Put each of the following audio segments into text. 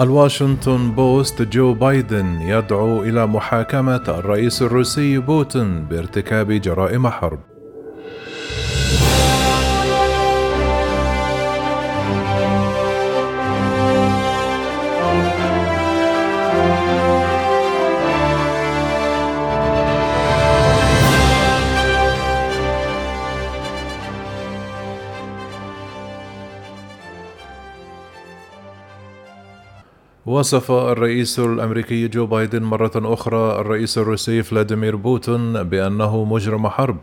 الواشنطن بوست: جو بايدن يدعو إلى محاكمة الرئيس الروسي بوتين بارتكاب جرائم حرب. وصف الرئيس الأمريكي جو بايدن مرة أخرى الرئيس الروسي فلاديمير بوتين بأنه مجرم حرب،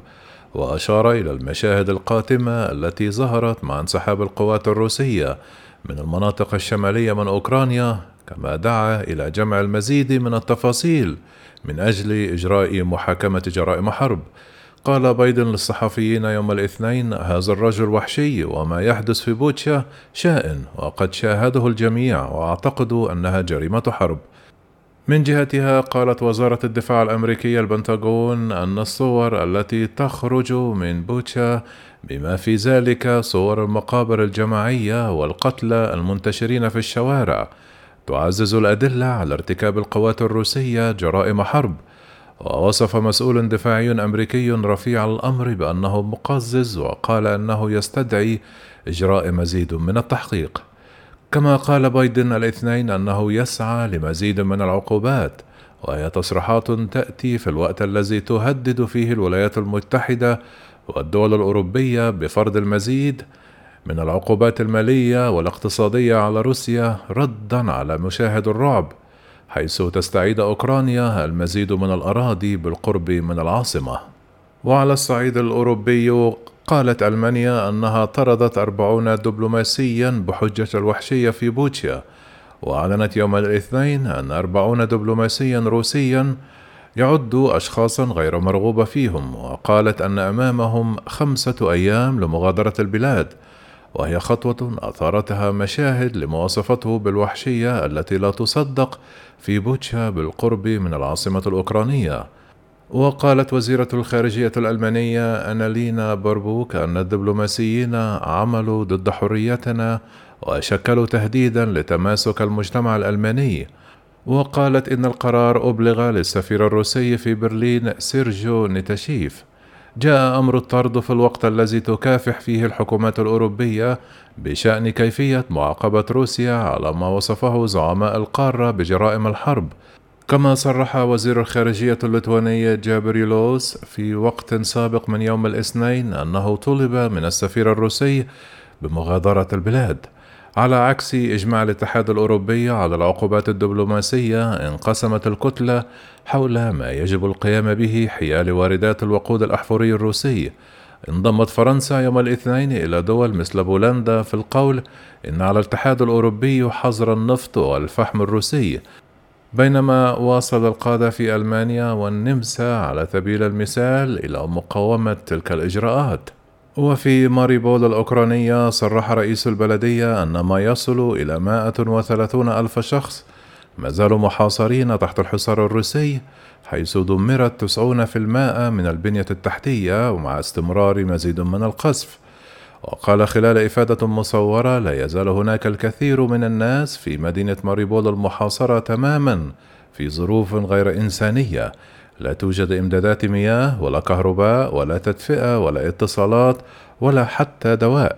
وأشار إلى المشاهد القاتمة التي ظهرت مع انسحاب القوات الروسية من المناطق الشمالية من أوكرانيا، كما دعا إلى جمع المزيد من التفاصيل من أجل إجراء محاكمة جرائم حرب. قال بايدن للصحفيين يوم الاثنين: هذا الرجل وحشي، وما يحدث في بوتشا شائن وقد شاهده الجميع، وأعتقد أنها جريمة حرب. من جهتها قالت وزارة الدفاع الأمريكية البنتاغون أن الصور التي تخرج من بوتشا بما في ذلك صور المقابر الجماعية والقتلى المنتشرين في الشوارع تعزز الأدلة على ارتكاب القوات الروسية جرائم حرب. ووصف مسؤول دفاعي أمريكي رفيع الأمر بأنه مقزز، وقال أنه يستدعي إجراء مزيد من التحقيق. كما قال بايدن الاثنين أنه يسعى لمزيد من العقوبات، وهي تصريحات تأتي في الوقت الذي تهدد فيه الولايات المتحدة والدول الأوروبية بفرض المزيد من العقوبات المالية والاقتصادية على روسيا ردا على مشاهد الرعب، حيث تستعيد أوكرانيا المزيد من الأراضي بالقرب من العاصمة. وعلى الصعيد الأوروبي قالت ألمانيا أنها طردت 40 دبلوماسيا بحجة الوحشية في بوتشا، وأعلنت يوم الاثنين أن 40 دبلوماسيا روسيا يعدوا أشخاصا غير مرغوبة فيهم، وقالت أن أمامهم 5 أيام لمغادرة البلاد، وهي خطوة أثارتها مشاهد لمواصفته بالوحشية التي لا تصدق في بوتشا بالقرب من العاصمة الأوكرانية. وقالت وزيرة الخارجية الألمانية أنالينا بربوك أن الدبلوماسيين عملوا ضد حريتنا وشكلوا تهديدا لتماسك المجتمع الألماني. وقالت إن القرار أبلغ للسفير الروسي في برلين سيرجو نيتاشيف. جاء أمر الطرد في الوقت الذي تكافح فيه الحكومات الأوروبية بشأن كيفية معاقبة روسيا على ما وصفه زعماء القارة بجرائم الحرب. كما صرح وزير الخارجية الليتوانية جابريلوس في وقت سابق من يوم الاثنين أنه طلب من السفير الروسي بمغادرة البلاد. على عكس إجماع الاتحاد الأوروبي على العقوبات الدبلوماسية، انقسمت الكتلة حول ما يجب القيام به حيال واردات الوقود الأحفوري الروسي. انضمت فرنسا يوم الاثنين إلى دول مثل بولندا في القول إن على الاتحاد الأوروبي حظر النفط والفحم الروسي، بينما واصل القادة في ألمانيا والنمسا على سبيل المثال إلى مقاومة تلك الإجراءات. وفي ماريبول الأوكرانية صرح رئيس البلدية أن ما يصل إلى 130,000 شخص ما زالوا محاصرين تحت الحصار الروسي، حيث دمرت 90% من البنية التحتية، ومع استمرار مزيد من القصف. وقال خلال إفادة مصورة: لا يزال هناك الكثير من الناس في مدينة ماريبول المحاصرة تماما في ظروف غير إنسانية، لا توجد إمدادات مياه ولا كهرباء ولا تدفئة ولا اتصالات ولا حتى دواء.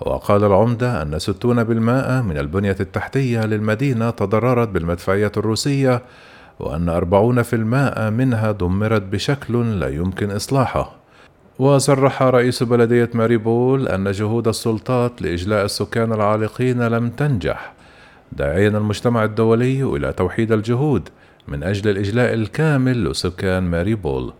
وقال العمدة أن 60% من البنية التحتية للمدينة تضررت بالمدفعية الروسية، وأن 40% منها دمرت بشكل لا يمكن إصلاحه. وصرح رئيس بلدية ماريبول أن جهود السلطات لإجلاء السكان العالقين لم تنجح، داعيا المجتمع الدولي إلى توحيد الجهود من أجل الإجلاء الكامل لسكان ماريبول.